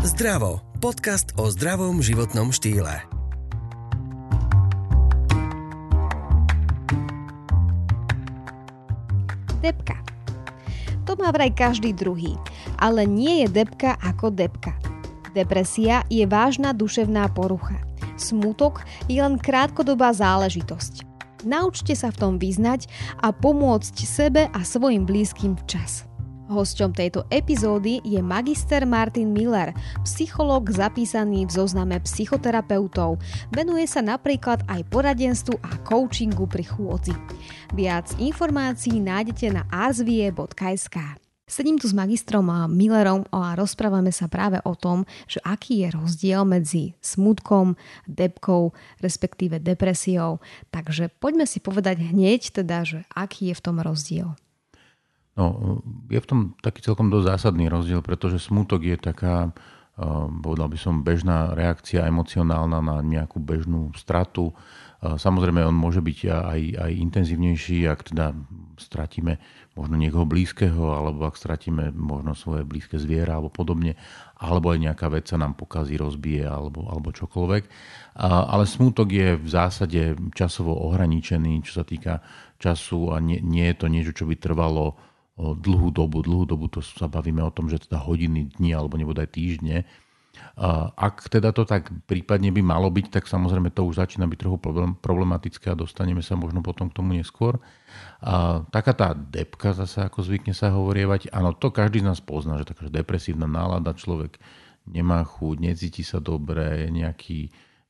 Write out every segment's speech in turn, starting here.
Zdravo. Podcast o zdravom životnom štýle. Debka. To má vraj každý druhý, ale nie je debka ako debka. Depresia je vážna duševná porucha. Smútok je len krátkodobá záležitosť. Naučte sa v tom vyznať a pomôcť sebe a svojim blízkym včas. Hosťom tejto epizódy je magister Martin Miller, psychológ zapísaný v zozname psychoterapeutov. Venuje sa napríklad aj poradenstvu a coachingu pri chôdzi. Viac informácií nájdete na arzvie.sk. Sedím tu s magistrom Millerom a rozprávame sa práve o tom, že aký je rozdiel medzi smútkom, debkou, respektíve depresiou. Takže poďme si povedať hneď teda, že aký je v tom rozdiel. No, je v tom taký celkom dosť zásadný rozdiel, pretože smútok je taká, povedal by som, bežná reakcia emocionálna na nejakú bežnú stratu. Samozrejme, on môže byť aj intenzívnejší, ak teda stratíme možno niekoho blízkeho, alebo ak stratíme možno svoje blízke zviera alebo podobne, alebo aj nejaká vec sa nám pokazí, rozbije alebo čokoľvek. Ale smútok je v zásade časovo ohraničený, čo sa týka času a nie je to niečo, čo by trvalo dlhú dobu, to sa bavíme o tom, že teda hodiny, dni alebo nebodaj týždne. Ak teda to tak prípadne by malo byť, tak samozrejme to už začína byť trochu problematické a dostaneme sa možno potom k tomu neskôr. Taká tá debka zase, ako zvykne sa hovorievať, áno, to každý z nás pozná, že taká depresívna nálada, človek nemá chuť, necíti sa dobre, je nejaký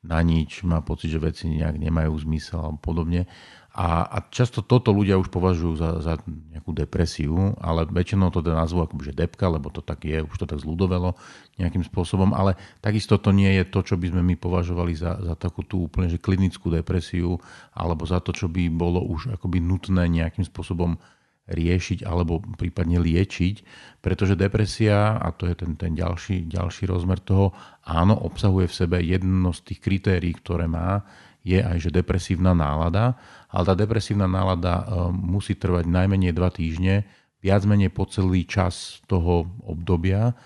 na nič, má pocit, že veci nejak nemajú zmysel a podobne. A často toto ľudia už považujú za nejakú depresiu, ale väčšinou to nazvú akože debka, lebo to tak je, už to tak zľudovelo nejakým spôsobom, ale takisto to nie je to, čo by sme my považovali za takú tú úplne že klinickú depresiu, alebo za to, čo by bolo už akoby nutné nejakým spôsobom riešiť alebo prípadne liečiť, pretože depresia, a to je ten ďalší rozmer toho, áno, obsahuje v sebe jedno z tých kritérií, ktoré má, je aj, že depresívna nálada, ale tá depresívna nálada musí trvať najmenej 2 týždne, viac menej po celý čas toho obdobia,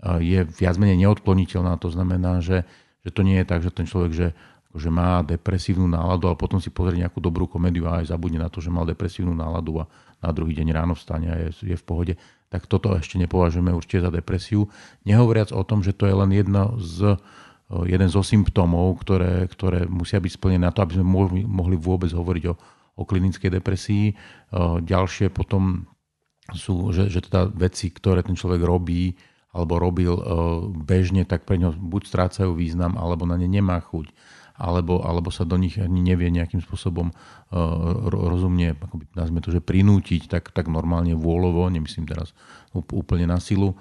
je viac menej neodkloniteľná, to znamená, že to nie je tak, že ten človek, že má depresívnu náladu a potom si pozrie nejakú dobrú komédiu a aj zabudne na to, že mal depresívnu náladu a na druhý deň ráno vstane a je v pohode. Tak toto ešte nepovažujeme určite za depresiu. Nehovoriac o tom, že to je len jeden zo symptómov, ktoré musia byť splnené na to, aby sme mohli vôbec hovoriť o klinickej depresii. Ďalšie potom sú, že teda veci, ktoré ten človek robí alebo robil bežne, tak pre ňo buď strácajú význam, alebo na ne nemá chuť. Alebo sa do nich ani nevie nejakým spôsobom rozumne, akoby nazvime to, že prinútiť tak normálne vôľovo, nemyslím teraz úplne na silu.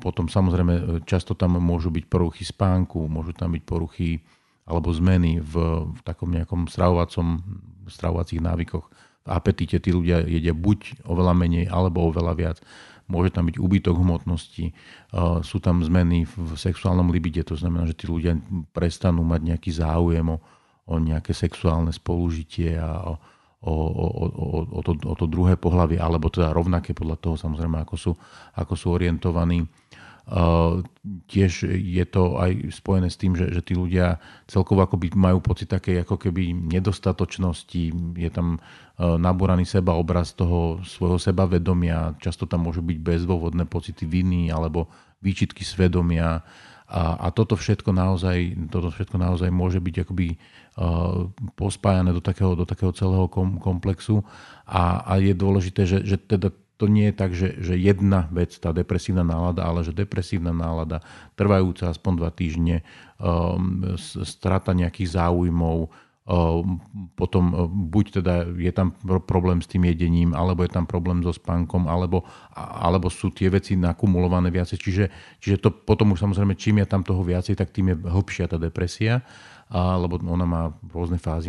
Potom samozrejme často tam môžu byť poruchy spánku, môžu tam byť poruchy alebo zmeny v takom nejakom stravovacích návykoch. V apetite tí ľudia jedia buď oveľa menej, alebo oveľa viac. Môže tam byť úbytok hmotnosti, sú tam zmeny v sexuálnom libide, to znamená, že tí ľudia prestanú mať nejaký záujem o nejaké sexuálne spolužitie a o to druhé pohlavie, alebo teda rovnaké podľa toho samozrejme, ako sú orientovaní. Tiež je to aj spojené s tým, že tí ľudia celkovo akoby majú pocit také ako keby nedostatočnosti, je tam nabúraný sebaobraz toho svojho sebavedomia, často tam môžu byť bezdôvodné pocity viny alebo výčitky svedomia a toto všetko naozaj môže byť akoby pospájané do takého celého komplexu a je dôležité, že teda to nie je tak, že jedna vec, tá depresívna nálada, ale že depresívna nálada trvajúca aspoň 2 týždne, strata nejakých záujmov, potom buď teda je tam problém s tým jedením, alebo je tam problém so spánkom, alebo sú tie veci nakumulované viacej. Čiže to potom už samozrejme, čím je tam toho viacej, tak tým je hlbšia tá depresia, lebo ona má rôzne fázy,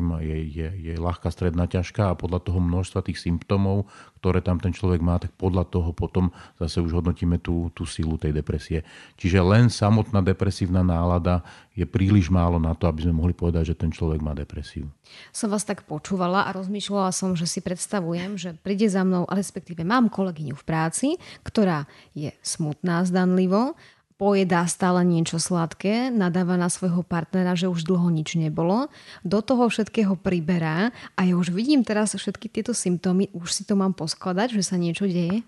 je ľahká, stredná, ťažká a podľa toho množstva tých symptómov, ktoré tam ten človek má, tak podľa toho potom zase už hodnotíme tú silu tej depresie. Čiže len samotná depresívna nálada je príliš málo na to, aby sme mohli povedať, že ten človek má depresiu. Som vás tak počúvala a rozmýšľala som, že si predstavujem, že príde za mnou, respektíve mám kolegyňu v práci, ktorá je smutná zdanlivo, pojedá stále niečo sladké, nadáva na svojho partnera, že už dlho nič nebolo, do toho všetkého priberá a ja už vidím teraz všetky tieto symptómy, už si to mám poskladať, že sa niečo deje?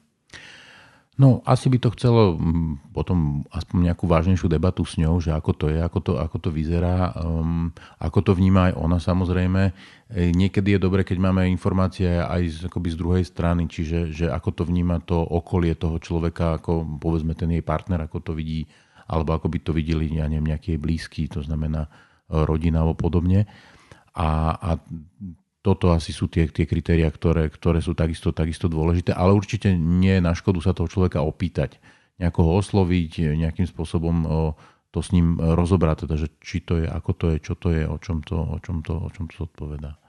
No, asi by to chcelo potom aspoň nejakú vážnejšiu debatu s ňou, že ako to je, ako to vyzerá, ako to vníma aj ona samozrejme. Niekedy je dobre, keď máme informácie aj z druhej strany, čiže že ako to vníma to okolie toho človeka, ako povedzme ten jej partner, ako to vidí, alebo ako by to videli nejaký jej blízky, to znamená rodina alebo podobne. A toto asi sú tie kritériá, ktoré sú takisto dôležité, ale určite nie je na škodu sa toho človeka opýtať, nejako ho osloviť, nejakým spôsobom to s ním rozobrať, teda, že či to je, ako to je, čo to je, o čom to odpovedá.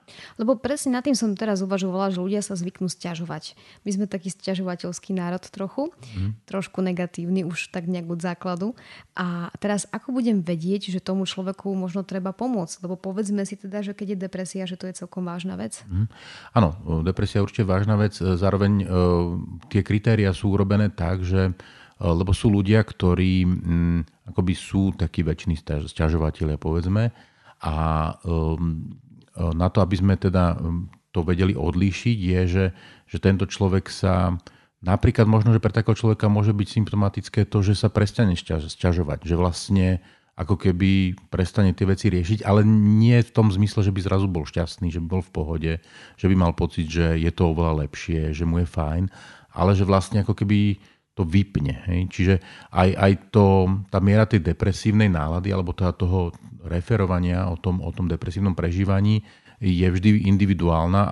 Lebo presne nad tým som teraz uvažovala, že ľudia sa zvyknú sťažovať. My sme taký sťažovateľský národ trochu, trošku negatívny už tak nejak od základu. A teraz ako budem vedieť, že tomu človeku možno treba pomôcť? Lebo povedzme si teda, že keď je depresia, že to je celkom vážna vec. Áno, depresia je určite vážna vec. Zároveň tie kritéria sú urobené tak, že lebo sú ľudia, ktorí akoby sú takí väčšiní sťažovatelia, povedzme. A na to, aby sme teda to vedeli odlíšiť, je, že tento človek sa napríklad možno, že pre takého človeka môže byť symptomatické to, že sa prestane sťažovať. Že vlastne ako keby prestane tie veci riešiť, ale nie v tom zmysle, že by zrazu bol šťastný, že by bol v pohode, že by mal pocit, že je to oveľa lepšie, že mu je fajn, ale že vlastne ako keby to vypne. Hej? Čiže aj tá miera tej depresívnej nálady alebo toho referovania o tom depresívnom prežívaní je vždy individuálna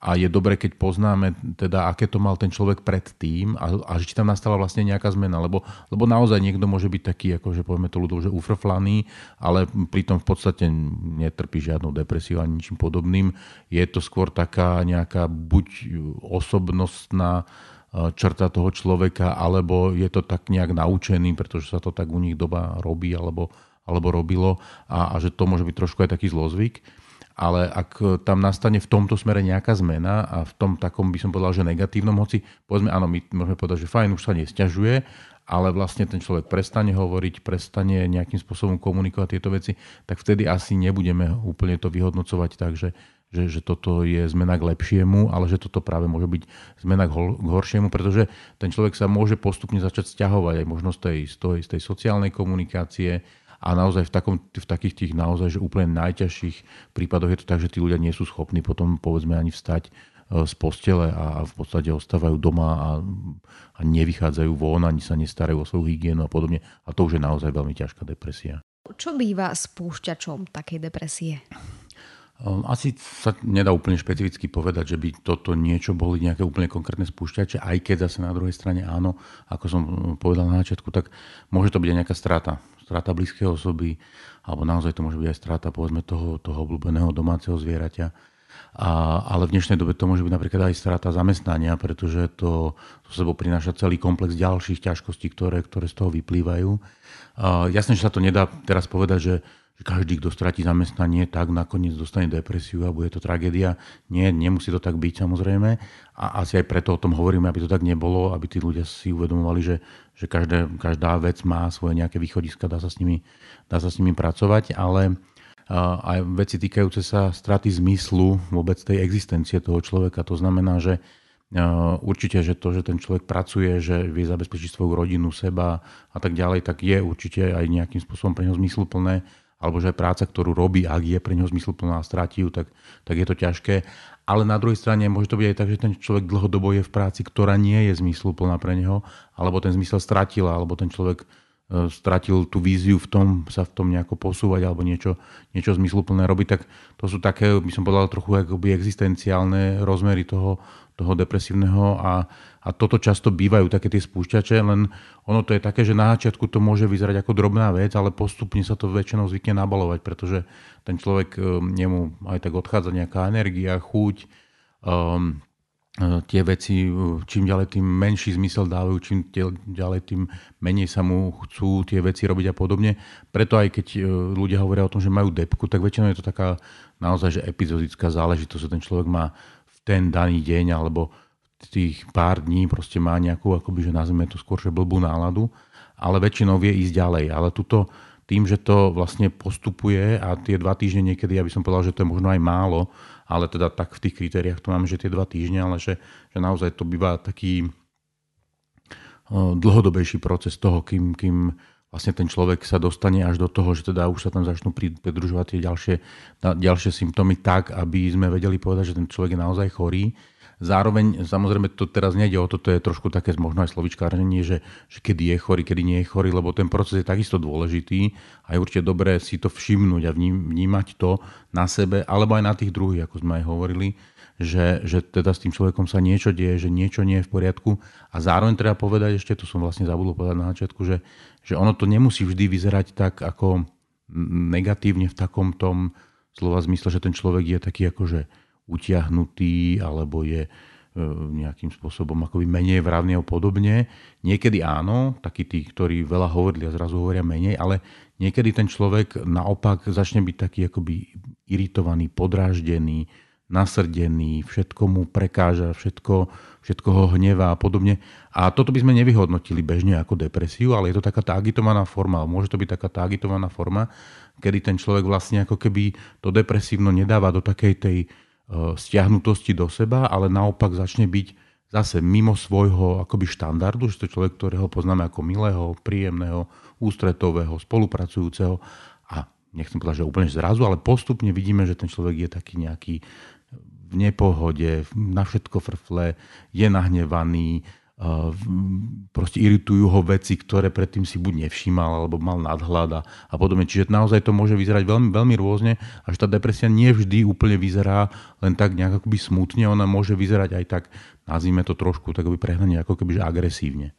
a je dobre, keď poznáme teda, aké to mal ten človek predtým a či tam nastala vlastne nejaká zmena. Lebo naozaj niekto môže byť taký, akože povieme to ľudov, že ufrflaný, ale pritom v podstate netrpí žiadnou depresiu ani ničím podobným. Je to skôr taká nejaká buď osobnostná črta toho človeka, alebo je to tak nejak naučený, pretože sa to tak u nich doba robí alebo robilo a že to môže byť trošku aj taký zlozvyk. Ale ak tam nastane v tomto smere nejaká zmena a v tom takom by som povedal, že negatívnom, hoci povedzme, áno, my môžeme povedať, že fajn, už sa nesťažuje, ale vlastne ten človek prestane hovoriť, prestane nejakým spôsobom komunikovať tieto veci, tak vtedy asi nebudeme úplne to vyhodnocovať tak, že toto je zmena k lepšiemu, ale že toto práve môže byť zmena k horšiemu, pretože ten človek sa môže postupne začať sťahovať aj možnosť z tej sociálnej komunikácie a naozaj v takých tých naozaj že úplne najťažších prípadoch je to tak, že tí ľudia nie sú schopní potom povedzme ani vstať z postele a v podstate ostávajú doma a nevychádzajú von, ani sa nestarajú o svoju hygienu a podobne. A to už je naozaj veľmi ťažká depresia. Čo býva spúšťačom takej depresie? Asi sa nedá úplne špecificky povedať, že by toto niečo boli nejaké úplne konkrétne spúšťače, aj keď zase na druhej strane áno, ako som povedal na začiatku, tak môže to byť aj nejaká strata blízkej osoby, alebo naozaj to môže byť aj strata povedzme toho obľúbeného domáceho zvieraťa. Ale v dnešnej dobe to môže byť napríklad aj strata zamestnania, pretože to sebou prináša celý komplex ďalších ťažkostí, ktoré z toho vyplývajú. Jasné, že sa to nedá teraz povedať, že každý, kto stratí zamestnanie, tak nakoniec dostane depresiu a bude to tragédia. Nie, nemusí to tak byť samozrejme. A asi aj preto o tom hovoríme, aby to tak nebolo, aby tí ľudia si uvedomovali, že každá vec má svoje nejaké východiska, dá sa s nimi pracovať, ale aj veci týkajúce sa straty zmyslu vôbec tej existencie toho človeka. To znamená, že určite, že to, že ten človek pracuje, že vie zabezpečiť svoju rodinu, seba a tak ďalej, tak je určite aj nejakým spôsobom pre neho zmysluplné, alebo že práca, ktorú robí, ak je pre neho zmysluplná a stratí ju, tak je to ťažké. Ale na druhej strane môže to byť aj tak, že ten človek dlhodobo je v práci, ktorá nie je zmysluplná pre neho, alebo ten zmysel stratila, alebo ten človek stratil tú víziu v tom, sa v tom nejako posúvať alebo niečo zmysluplné robiť, tak to sú také, by som povedal, trochu akoby existenciálne rozmery toho depresívneho a toto často bývajú také tie spúšťače, len ono to je také, že na začiatku to môže vyzerať ako drobná vec, ale postupne sa to väčšinou zvykne nabalovať, pretože ten človek, jemu aj tak odchádza nejaká energia, chuť, tie veci čím ďalej tým menší zmysel dávajú, čím ďalej tým menej sa mu chcú tie veci robiť a podobne. Preto aj keď ľudia hovoria o tom, že majú depku, tak väčšinou je to taká naozaj že epizodická záležitosť, že ten človek má v ten daný deň alebo v tých pár dní proste má nejakú, akoby, že nazvime to skôr, že blbú náladu ale väčšinou vie ísť ďalej. Ale tuto tým, že to vlastne postupuje a tie 2 týždne niekedy, ja by som povedal, že to je možno aj málo, ale teda tak v tých kritériách to máme, že tie 2 týždne, ale že naozaj to býva taký dlhodobejší proces toho, kým vlastne ten človek sa dostane až do toho, že teda už sa tam začnú pridružovať tie ďalšie symptómy tak, aby sme vedeli povedať, že ten človek je naozaj chorý. Zároveň, samozrejme, to teraz nejde o to, to je trošku také možno aj slovíčkárenie, že kedy je chorý, kedy nie je chorý, lebo ten proces je takisto dôležitý a je určite dobré si to všimnúť a vnímať to na sebe, alebo aj na tých druhých, ako sme aj hovorili, že teda s tým človekom sa niečo deje, že niečo nie je v poriadku. A zároveň treba povedať ešte, to som vlastne zabudol povedať na začiatku, že ono to nemusí vždy vyzerať tak ako negatívne v takom tom slova zmysle, že ten človek je taký akože utiahnutý, alebo je nejakým spôsobom akoby menej vravný a podobne. Niekedy áno, takí tí, ktorí veľa hovorili a zrazu hovoria menej, ale niekedy ten človek naopak začne byť taký akoby iritovaný, podráždený, nasrdený, všetko mu prekáža, všetko ho hnevá a podobne. A toto by sme nevyhodnotili bežne ako depresiu, ale je to taká tá agitovaná forma. Môže to byť taká tá agitovaná forma, kedy ten človek vlastne ako keby to depresívno nedáva do takej tej stiahnutosti do seba, ale naopak začne byť zase mimo svojho akoby štandardu, že to človek, ktorého poznáme ako milého, príjemného, ústretového, spolupracujúceho a nechcem povedať, že úplne zrazu, ale postupne vidíme, že ten človek je taký nejaký v nepohode, na všetko frfle, je nahnevaný, proste iritujú ho veci, ktoré predtým si buď nevšímal, alebo mal nadhľad a podobne. Čiže naozaj to môže vyzerať veľmi, veľmi rôzne, až tá depresia nevždy úplne vyzerá len tak nejak akoby smutne, ona môže vyzerať aj tak, nazvime to trošku tak by prehnanie, ako keby že agresívne.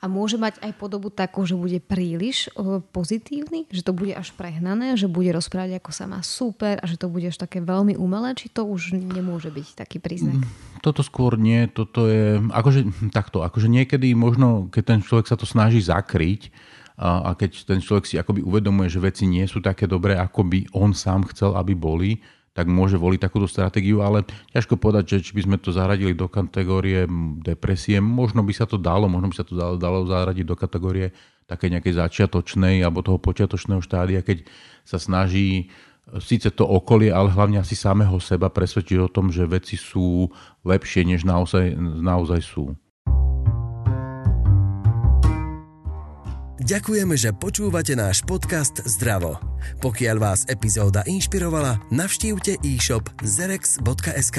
A môže mať aj podobu takú, že bude príliš pozitívny, že to bude až prehnané, že bude rozprávať ako sa má super a že to bude až také veľmi umelé, či to už nemôže byť taký príznak? Toto skôr nie, toto je akože takto, akože niekedy možno, keď ten človek sa to snaží zakryť a keď ten človek si akoby uvedomuje, že veci nie sú také dobré, ako by on sám chcel, aby boli, tak môže voliť takúto stratégiu, ale ťažko povedať, že či by sme to zaradili do kategórie depresie. Možno by sa to dalo, možno by sa to dalo zaradiť do kategórie také nejakej začiatočnej alebo toho počiatočného štádia, keď sa snaží síce to okolie, ale hlavne asi samého seba presvedčiť o tom, že veci sú lepšie, než naozaj sú. Ďakujeme, že počúvate náš podcast Zdravo. Pokiaľ vás epizóda inšpirovala, navštívte e-shop zerex.sk,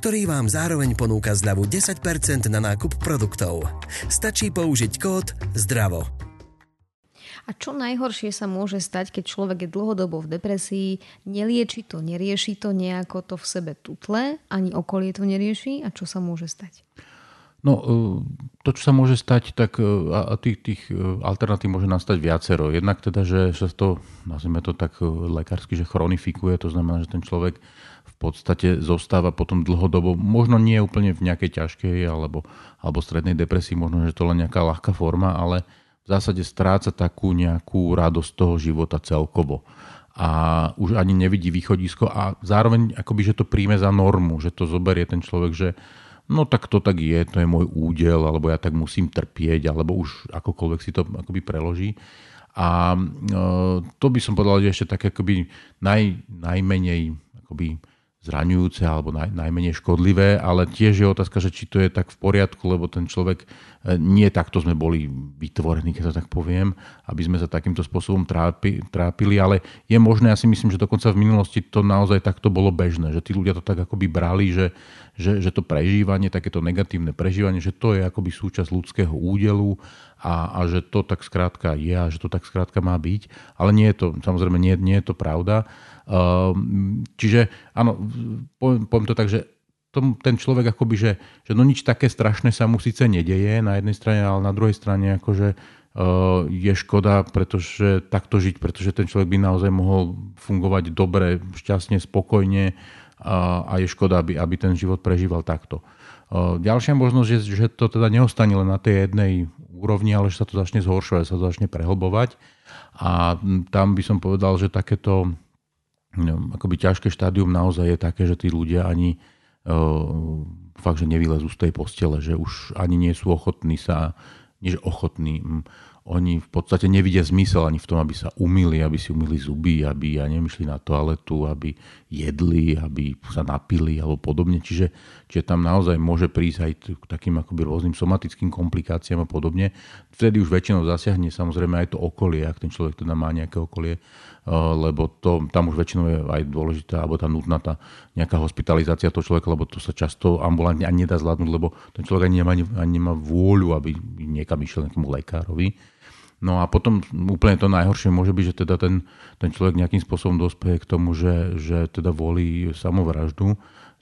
ktorý vám zároveň ponúka zľavu 10% na nákup produktov. Stačí použiť kód Zdravo. A čo najhoršie sa môže stať, keď človek je dlhodobo v depresii, nelieči to, nerieši to, nejako to v sebe tutle, ani okolie to nerieši? A čo sa môže stať? No, to, čo sa môže stať, tak a tých alternatív môže nastať viacero. Jednak teda, že sa to, nazvime to tak lekársky, že chronifikuje, to znamená, že ten človek v podstate zostáva potom dlhodobo, možno nie úplne v nejakej ťažkej alebo strednej depresii, možno, že to len nejaká ľahká forma, ale v zásade stráca takú nejakú radosť toho života celkovo. A už ani nevidí východisko a zároveň akoby, že to príjme za normu, že to zoberie ten človek, že no tak to tak je, to je môj údel, alebo ja tak musím trpieť, alebo už akokoľvek si to akoby preloží. A to by som povedal, že ešte také akoby najmenej akoby zraňujúce alebo najmenej škodlivé, ale tiež je otázka, že či to je tak v poriadku, lebo ten človek, nie takto sme boli vytvorení, keď sa tak poviem, aby sme sa takýmto spôsobom trápili, ale je možné, ja si myslím, že dokonca v minulosti to naozaj takto bolo bežné, že tí ľudia to tak akoby brali, že to prežívanie, takéto negatívne prežívanie, že to je akoby súčasť ľudského údelu a že to tak skrátka je a že to tak skrátka má byť, ale nie je to, samozrejme nie je to pravda. Čiže áno, poviem to tak, že ten človek akoby, že no nič také strašné sa mu síce nedeje na jednej strane, ale na druhej strane akože je škoda, pretože takto žiť, pretože ten človek by naozaj mohol fungovať dobre, šťastne, spokojne a je škoda, aby ten život prežíval takto. Ďalšia možnosť je, že to teda neostane len na tej jednej úrovni, ale že sa to začne zhoršovať, sa to začne prehlbovať a tam by som povedal, že takéto akoby ťažké štádium naozaj je také, že tí ľudia ani fakt, že nevylezú z tej postele, že už ani nie sú ochotní sa než ochotní. Oni v podstate nevidia zmysel ani v tom, aby sa umyli, aby si umyli zuby, aby išli na toaletu, aby jedli, aby sa napili alebo podobne. Čiže tam naozaj môže prísť aj k takým akoby rôznym somatickým komplikáciám a podobne. Vtedy už väčšinou zasiahne samozrejme aj to okolie, ak ten človek teda má nejaké okolie, lebo to, tam už väčšinou je aj dôležitá alebo tá nutná tá nejaká hospitalizácia toho človeka, lebo to sa často ambulantne ani nedá zvládnuť, lebo ten človek ani nemá vôľu, aby niekam išiel nejakému lekárovi. No a potom úplne to najhoršie môže byť, že teda ten človek nejakým spôsobom dospeje k tomu, že teda volí samovraždu.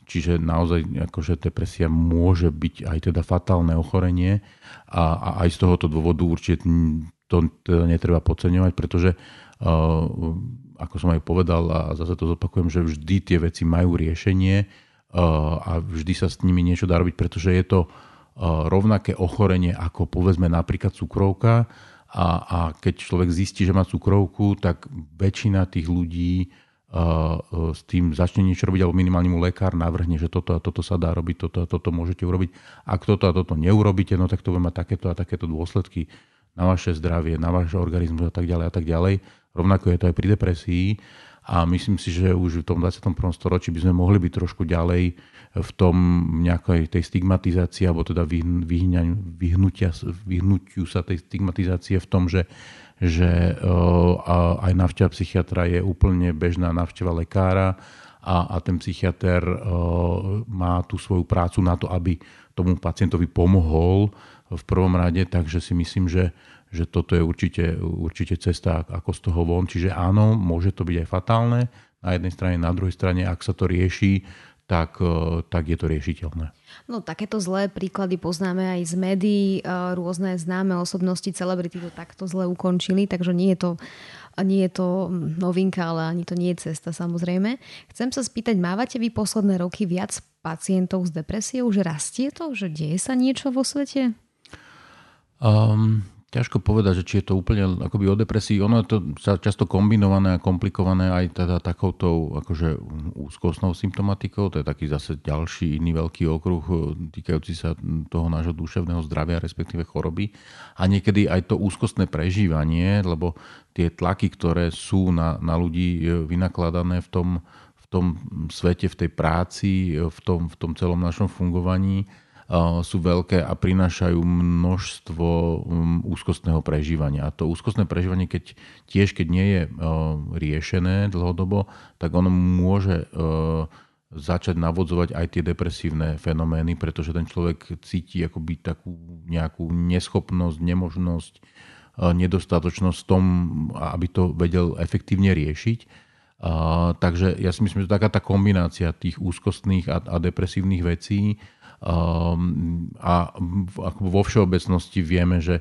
Čiže naozaj akože depresia môže byť aj teda fatálne ochorenie a aj z tohoto dôvodu určite to teda netreba podceňovať, pretože ako som aj povedal a zase to zopakujem, že vždy tie veci majú riešenie a vždy sa s nimi niečo dá robiť, pretože je to rovnaké ochorenie ako povedzme napríklad cukrovka. A keď človek zistí, že má cukrovku, tak väčšina tých ľudí s tým začne niečo robiť, alebo minimálne mu lekár navrhne, že toto a toto sa dá robiť, toto a toto môžete urobiť. Ak toto a toto neurobíte, no tak to bude mať takéto a takéto dôsledky na vaše zdravie, na váš organizmus a tak ďalej a tak ďalej. Rovnako je to aj pri depresii. A myslím si, že už v tom 21. storočí by sme mohli byť trošku ďalej v tom nejakej tej stigmatizácii alebo teda vyhnutiu sa tej stigmatizácie v tom, že aj návšteva psychiatra je úplne bežná návšteva lekára a ten psychiater má tú svoju prácu na to, aby tomu pacientovi pomohol v prvom rade, takže si myslím, že toto je určite cesta, ako z toho von. Čiže áno, môže to byť aj fatálne na jednej strane, na druhej strane, ak sa to rieši, tak je to riešiteľné. No takéto zlé príklady poznáme aj z médií. Rôzne známe osobnosti, celebrity to takto zle ukončili, takže nie je to novinka, ale ani to nie je cesta samozrejme. Chcem sa spýtať, mávate vy posledné roky viac pacientov s depresiou? Že rastie to? Že deje sa niečo vo svete? Ťažko povedať, že či je to úplne akoby o depresii. Ono je to často kombinované a komplikované aj teda takouto akože úzkostnou symptomatikou. To je taký zase ďalší iný veľký okruh týkajúci sa toho nášho duševného zdravia, respektíve choroby. A niekedy aj to úzkostné prežívanie, lebo tie tlaky, ktoré sú na ľudí vynakladané v tom svete, v tej práci, v tom celom našom fungovaní, sú veľké a prinášajú množstvo úzkostného prežívania. A to úzkostné prežívanie, keď nie je riešené dlhodobo, tak ono môže začať navodzovať aj tie depresívne fenomény, pretože ten človek cíti akoby takú nejakú neschopnosť, nemožnosť, nedostatočnosť v tom, aby to vedel efektívne riešiť. Takže ja si myslím, že taká tá kombinácia tých úzkostných a depresívnych vecí a vo všeobecnosti vieme, že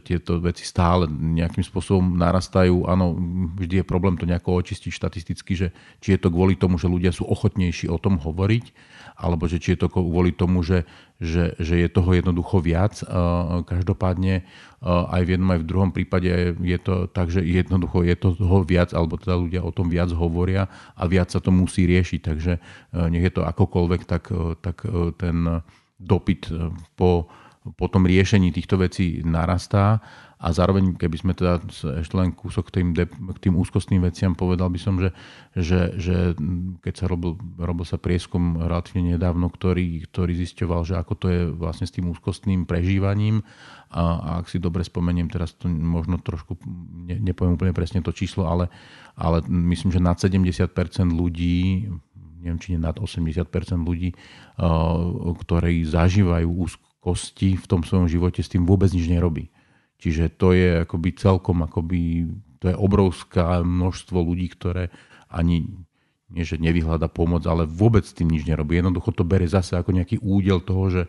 tieto veci stále nejakým spôsobom narastajú. Áno, vždy je problém to nejako očistiť štatisticky, že či je to kvôli tomu, že ľudia sú ochotnejší o tom hovoriť, alebo že či je to kvôli tomu, že je toho jednoducho viac. Každopádne aj v jednom, aj v druhom prípade je to tak, že jednoducho je toho viac, alebo teda ľudia o tom viac hovoria a viac sa to musí riešiť. Takže nech je to akokoľvek, tak ten dopyt po tom riešení týchto vecí narastá. A zároveň, keby sme teda ešte len kúsok k tým úzkostným veciam, povedal by som, že keď sa robil sa prieskum relatívne nedávno, ktorý zisťoval, že ako to je vlastne s tým úzkostným prežívaním a ak si dobre spomeniem, teraz to možno trošku, nepoviem úplne presne to číslo, ale myslím, že nad 70% ľudí, neviem či nie nad 80% ľudí, ktorí zažívajú úzkosti v tom svojom živote, s tým vôbec nič nerobí. Čiže to je akoby celkom, to je obrovská množstvo ľudí, ktoré ani nie, že nevyhľada pomoc, ale vôbec s tým nič nerobí. Jednoducho to berie zase ako nejaký údel toho, že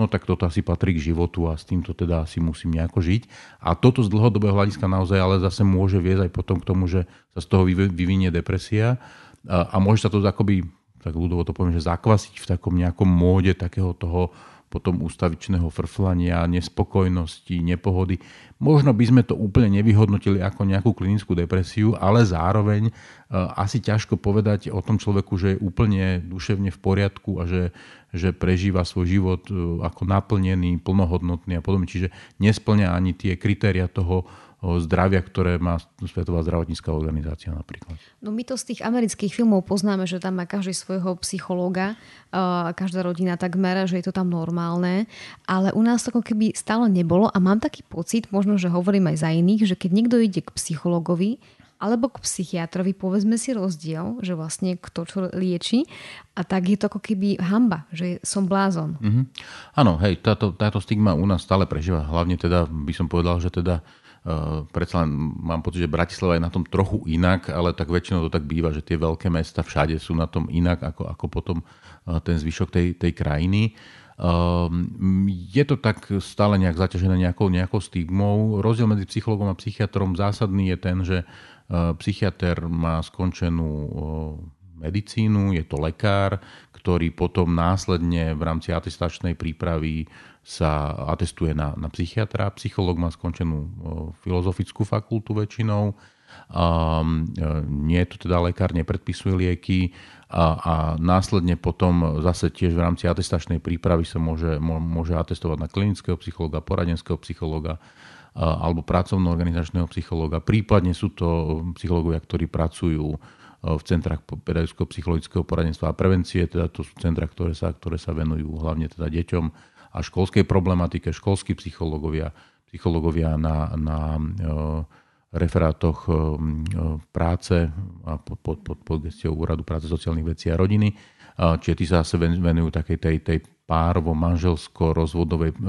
no tak toto asi patrí k životu a s týmto teda asi musím nejako žiť. A toto z dlhodobého hľadiska naozaj ale zase môže viesť aj potom k tomu, že sa z toho vyvinie depresia a môže sa to akoby, tak ľudovo to poviem, že zakvasiť v takom nejakom móde takého toho potom ústavičného frflania, nespokojnosti, nepohody. Možno by sme to úplne nevyhodnotili ako nejakú klinickú depresiu, ale zároveň asi ťažko povedať o tom človeku, že je úplne duševne v poriadku a že prežíva svoj život ako naplnený, plnohodnotný a podobne. Čiže nesplňa ani tie kritéria toho zdravia, ktoré má Svetová zdravotnícka organizácia napríklad. No my to z tých amerických filmov poznáme, že tam má každý svojho psychológa, každá rodina takmer, že je to tam normálne, ale u nás to ako keby stále nebolo a mám taký pocit, možno, že hovorím aj za iných, že keď niekto ide k psychológovi alebo k psychiatrovi, povedzme si rozdiel, že vlastne kto čo lieči, a tak je to ako keby hanba, že som blázon. Mm-hmm. Áno, hej, táto stigma u nás stále prežíva, hlavne teda by som povedal, že teda predsa len mám pocit, že Bratislava je na tom trochu inak, ale tak väčšinou to tak býva, že tie veľké mesta všade sú na tom inak, ako potom ten zvyšok tej krajiny. Je to tak stále nejak zaťažené nejakou stigmou. Rozdiel medzi psychologom a psychiatrom zásadný je ten, že psychiater má skončenú medicínu, je to lekár, ktorý potom následne v rámci atestačnej prípravy sa atestuje na psychiatra. Psychológ má skončenú filozofickú fakultu väčšinou. Nie je to teda lekár, nepredpisuje lieky a následne potom zase tiež v rámci atestačnej prípravy sa môže atestovať na klinického psychológa, poradenského psychológa alebo pracovno-organizačného psychológa. Prípadne sú to psychológovia, ktorí pracujú v centrách pedagogického psychologického poradenstva a prevencie, teda to sú centrá, ktoré sa venujú hlavne teda deťom a školskej problematike, školskí psychológovia na referátoch práce a pod gestiou Úradu práce, sociálnych vecí a rodiny. Čiže tí sa zase venujú takej tej párovo-manželsko-rozvodovej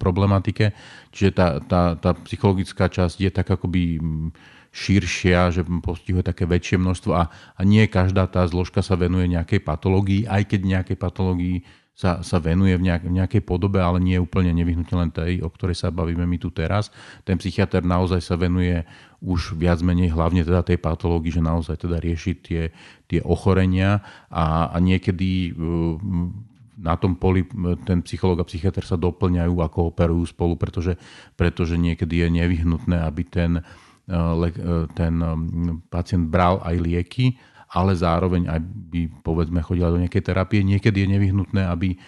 problematike. Čiže tá psychologická časť je tak akoby širšia, že postihuje také väčšie množstvo a nie každá tá zložka sa venuje nejakej patológii, aj keď nejakej patológii sa venuje v nejakej podobe, ale nie je úplne nevyhnutne len tej, o ktorej sa bavíme my tu teraz. Ten psychiatr naozaj sa venuje už viac menej hlavne teda tej patológii, že naozaj teda rieši tie ochorenia a niekedy na tom poli ten psychológ a psychiatr sa doplňajú a kooperujú spolu, pretože niekedy je nevyhnutné, aby ten pacient bral aj lieky, ale zároveň aj by, povedzme, chodila do nejakej terapie. Niekedy je nevyhnutné, aby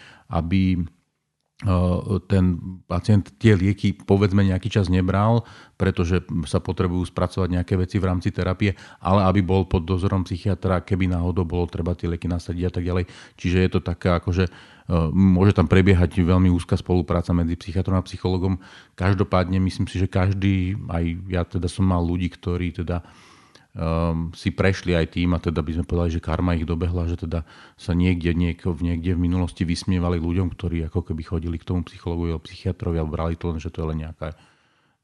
ten pacient tie lieky, povedzme, nejaký čas nebral, pretože sa potrebujú spracovať nejaké veci v rámci terapie, ale aby bol pod dozorom psychiatra, keby náhodou bolo treba tie lieky nasadiť a tak ďalej. Čiže je to taká, akože môže tam prebiehať veľmi úzka spolupráca medzi psychiatrom a psychologom. Každopádne myslím si, že každý, aj ja teda som mal ľudí, ktorí teda si prešli aj tým a teda by sme povedali, že karma ich dobehla, že teda sa niekde v minulosti vysmievali ľuďom, ktorí ako keby chodili k tomu psychologovi alebo psychiatrovi a brali to len, že to je len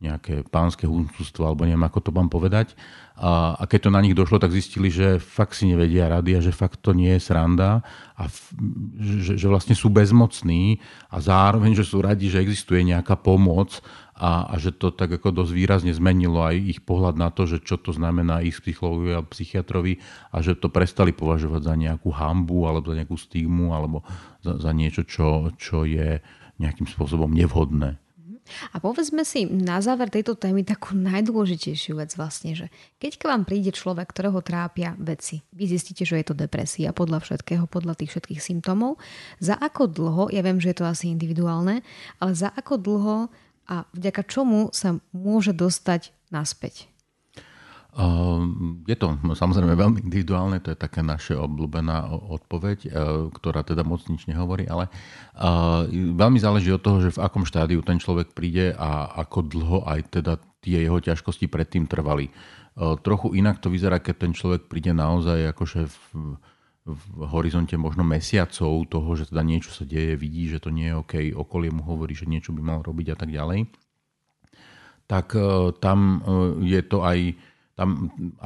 nejaké pánske huncústvo alebo neviem, ako to mám povedať. A keď to na nich došlo, tak zistili, že fakt si nevedia rady a že fakt to nie je sranda a že vlastne sú bezmocní a zároveň, že sú radi, že existuje nejaká pomoc. A že to tak ako dosť výrazne zmenilo aj ich pohľad na to, že čo to znamená ich psychológovi a psychiatrovi a že to prestali považovať za nejakú hanbu alebo za nejakú stigmu alebo za niečo, čo je nejakým spôsobom nevhodné. A povedzme si na záver tejto témy takú najdôležitejšiu vec vlastne, že keď k vám príde človek, ktorého trápia veci, vy zistíte, že je to depresia podľa všetkého, podľa tých všetkých symptómov, za ako dlho, ja viem, že je to asi individuálne, ale za ako dlho a vďaka čomu sa môže dostať naspäť? Je to samozrejme veľmi individuálne, to je taká naša obľúbená odpoveď, ktorá teda moc nič nehovorí, ale veľmi záleží od toho, že v akom štádiu ten človek príde a ako dlho aj teda tie jeho ťažkosti predtým trvali. Trochu inak to vyzerá, keď ten človek príde naozaj akože v horizonte možno mesiacov toho, že teda niečo sa deje, vidí, že to nie je OK, okolie mu hovorí, že niečo by mal robiť a tak ďalej, tak tam je to aj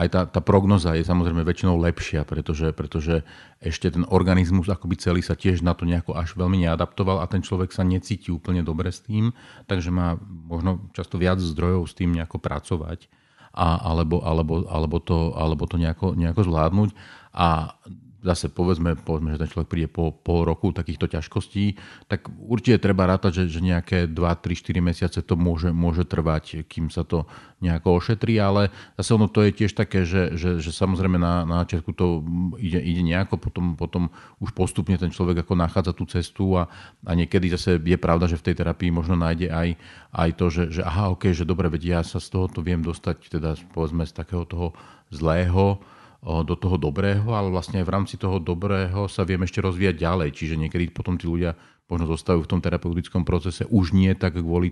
tá prognoza je samozrejme väčšinou lepšia, pretože ešte ten organizmus akoby celý sa tiež na to nejako až veľmi neadaptoval a ten človek sa necíti úplne dobre s tým, takže má možno často viac zdrojov s tým nejako pracovať alebo to nejako zvládnuť. A zase povedzme, že ten človek príde po roku takýchto ťažkostí, tak určite treba rátať, že nejaké 2, 3, 4 mesiace to môže trvať, kým sa to nejako ošetrí, ale zase ono to je tiež také, že samozrejme na začiatku to ide nejako, potom už postupne ten človek ako nachádza tú cestu a niekedy zase je pravda, že v tej terapii možno nájde aj to, že aha, ok, že dobre, vedia, ja sa z tohoto viem dostať, teda povedzme z takého toho zlého do toho dobrého, ale vlastne aj v rámci toho dobrého sa vieme ešte rozvíjať ďalej. Čiže niekedy potom tí ľudia možno zostajú v tom terapeutickom procese už nie tak kvôli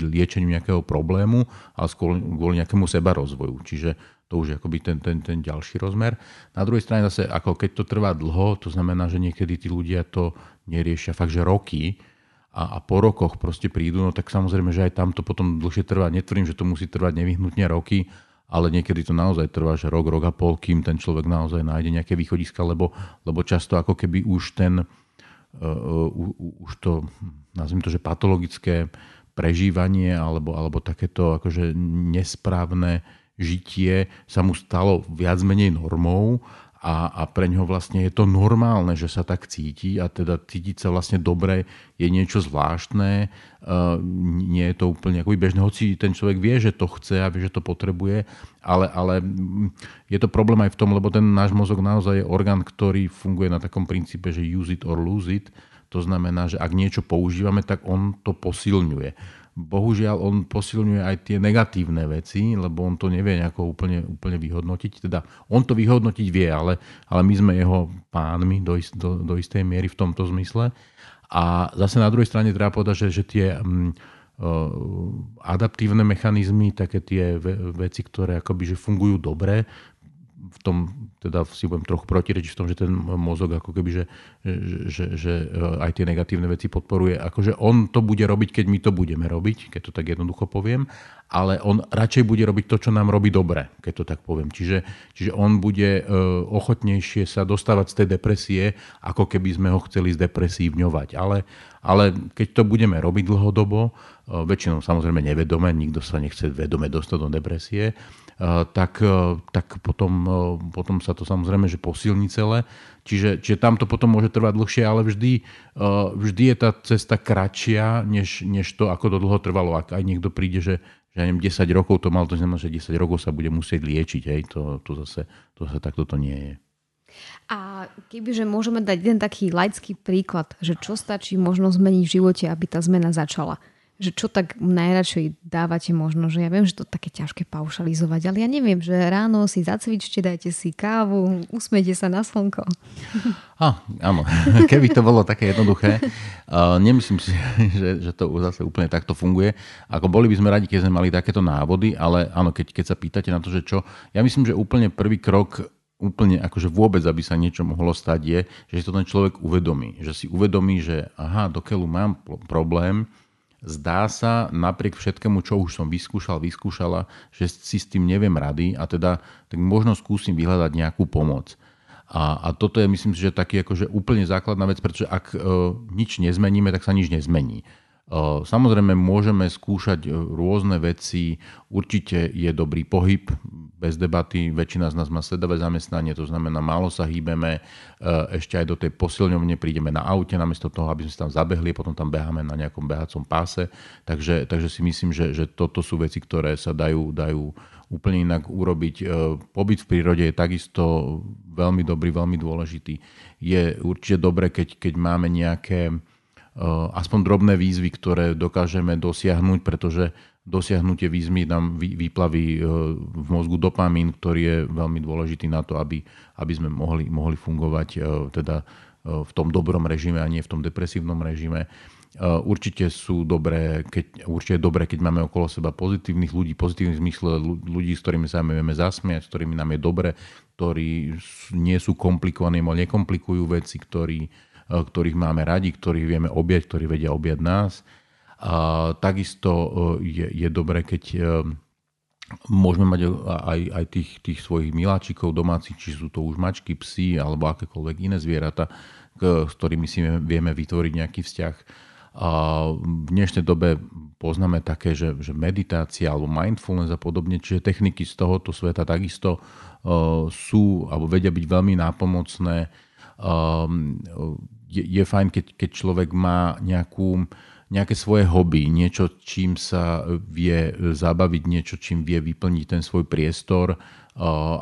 liečeniu nejakého problému, ale skôr kvôli nejakému sebarozvoju. Čiže to už je akoby ten ďalší rozmer. Na druhej strane zase, ako keď to trvá dlho, to znamená, že niekedy tí ľudia to neriešia fakt, že roky, a po rokoch proste prídu, no tak samozrejme, že aj tam to potom dlhšie trvá. Netvrdím, že to musí trvať nevyhnutne roky, ale niekedy to naozaj trvá, že rok a pol, kým ten človek naozaj nájde nejaké východiska, lebo často ako keby už už to, nazvime to, že patologické prežívanie alebo takéto akože nesprávne žitie sa mu stalo viac menej normou a pre ňoho vlastne je to normálne, že sa tak cíti a teda cítiť sa vlastne dobre je niečo zvláštne, nie je to úplne akoby bežné, hoci ten človek vie, že to chce a vie, že to potrebuje, ale je to problém aj v tom, lebo ten náš mozog naozaj je orgán, ktorý funguje na takom princípe, že use it or lose it, to znamená, že ak niečo používame, tak on to posilňuje. Bohužiaľ, on posilňuje aj tie negatívne veci, lebo on to nevie nejako úplne vyhodnotiť. Teda on to vyhodnotiť vie, ale my sme jeho pánmi do istej miery v tomto zmysle. A zase na druhej strane treba povedať, že tie adaptívne mechanizmy, také tie veci, ktoré akoby, že fungujú dobre, v tom, teda si budem trochu protirečiť v tom, že ten mozog ako keby, že aj tie negatívne veci podporuje. Akože on to bude robiť, keď my to budeme robiť, keď to tak jednoducho poviem, ale on radšej bude robiť to, čo nám robí dobre, keď to tak poviem. Čiže on bude ochotnejšie sa dostávať z tej depresie, ako keby sme ho chceli zdepresívňovať. Ale keď to budeme robiť dlhodobo, väčšinou samozrejme nevedome, nikto sa nechce vedome dostať do depresie, tak potom sa to samozrejme, že posilní celé. Čiže tam to potom môže trvať dlhšie, ale vždy je tá cesta kratšia, než to, ako to dlho trvalo. Ak aj niekto príde, že neviem, 10 rokov to mal, to znamená, že 10 rokov sa bude musieť liečiť. Hej. To zase takto to nie je. A kebyže môžeme dať jeden taký laický príklad, že čo stačí možno zmeniť v živote, aby tá zmena začala? Že čo tak najradšej dávate možno, že ja viem, že to také ťažké paušalizovať, ale ja neviem, že ráno si zacvičte, dajte si kávu, usmiete sa na slnko. Áno, keby to bolo také jednoduché. Nemyslím si, že to zase úplne takto funguje. Ako boli by sme radi, keď sme mali takéto návody, ale áno, keď sa pýtate na to, že čo, ja myslím, že úplne prvý krok úplne akože vôbec, aby sa niečo mohlo stať je, že to ten človek uvedomí. Že si uvedomí, že aha, dokeľu mám problém, zdá sa, napriek všetkému, čo už som vyskúšala, že si s tým neviem rady a teda tak možno skúsim vyhľadať nejakú pomoc. A toto je, myslím si, že taký akože úplne základná vec, pretože ak nič nezmeníme, tak sa nič nezmení. Samozrejme, môžeme skúšať rôzne veci. Určite je dobrý pohyb, bez debaty. Väčšina z nás má sedavé zamestnanie, to znamená, málo sa hýbeme. Ešte aj do tej posilňovne prídeme na aute, namiesto toho, aby sme si tam zabehli, potom tam beháme na nejakom behacom páse. Takže si myslím, že toto sú veci, ktoré sa dajú úplne inak urobiť. Pobyt v prírode je takisto veľmi dobrý, veľmi dôležitý. Je určite dobré, keď máme nejaké aspoň drobné výzvy, ktoré dokážeme dosiahnuť, pretože dosiahnutie výzvy nám vyplaví v mozgu dopamín, ktorý je veľmi dôležitý na to, aby sme mohli fungovať teda v tom dobrom režime a nie v tom depresívnom režime. Určite je dobré, keď máme okolo seba pozitívnych ľudí, pozitívnych zmysle ľudí, s ktorými sa vieme zasmiať, s ktorými nám je dobre, ktorí nie sú komplikovaní, ale nekomplikujú veci, ktorých máme radi, ktorých vieme objať, ktorí vedia objať nás. A takisto je dobré, keď môžeme mať aj tých svojich miláčikov domácich, či sú to už mačky, psi alebo akékoľvek iné zvieratá, s ktorými si vieme vytvoriť nejaký vzťah. A v dnešnej dobe poznáme také, že meditácia alebo mindfulness a podobne, čiže techniky z tohoto sveta takisto sú alebo vedia byť veľmi nápomocné. Je fajn, keď človek má nejaké svoje hobby, niečo, čím sa vie zabaviť, niečo, čím vie vyplniť ten svoj priestor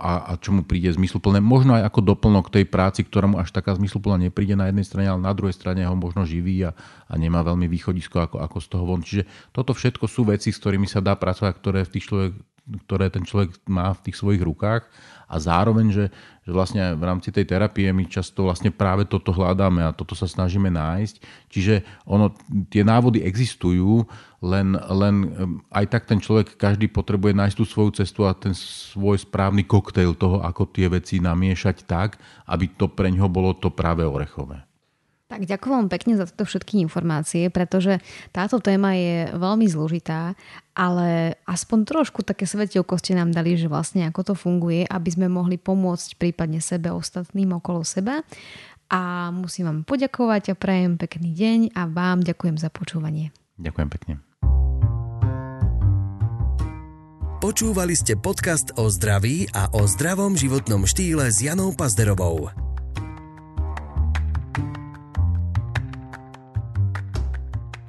a čo mu príde zmysluplné. Možno aj ako doplnok tej práci, ktorá mu až taká zmysluplná nepríde na jednej strane, ale na druhej strane ho možno živí a nemá veľmi východisko ako z toho von. Čiže toto všetko sú veci, s ktorými sa dá pracovať, ktoré ten človek má v tých svojich rukách a zároveň, že vlastne v rámci tej terapie my často vlastne práve toto hľadáme a toto sa snažíme nájsť. Čiže tie návody existujú, len aj tak ten človek každý potrebuje nájsť tú svoju cestu a ten svoj správny koktejl toho, ako tie veci namiešať tak, aby to preňho bolo to práve orechové. Tak ďakujem pekne za toto všetky informácie, pretože táto téma je veľmi zložitá, ale aspoň trošku také svetielko ste nám dali, že vlastne ako to funguje, aby sme mohli pomôcť prípadne sebe, ostatným okolo seba. A musím vám poďakovať a prajem pekný deň a vám ďakujem za počúvanie. Ďakujem pekne. Počúvali ste podcast o zdraví a o zdravom životnom štýle s Janou Pazderovou.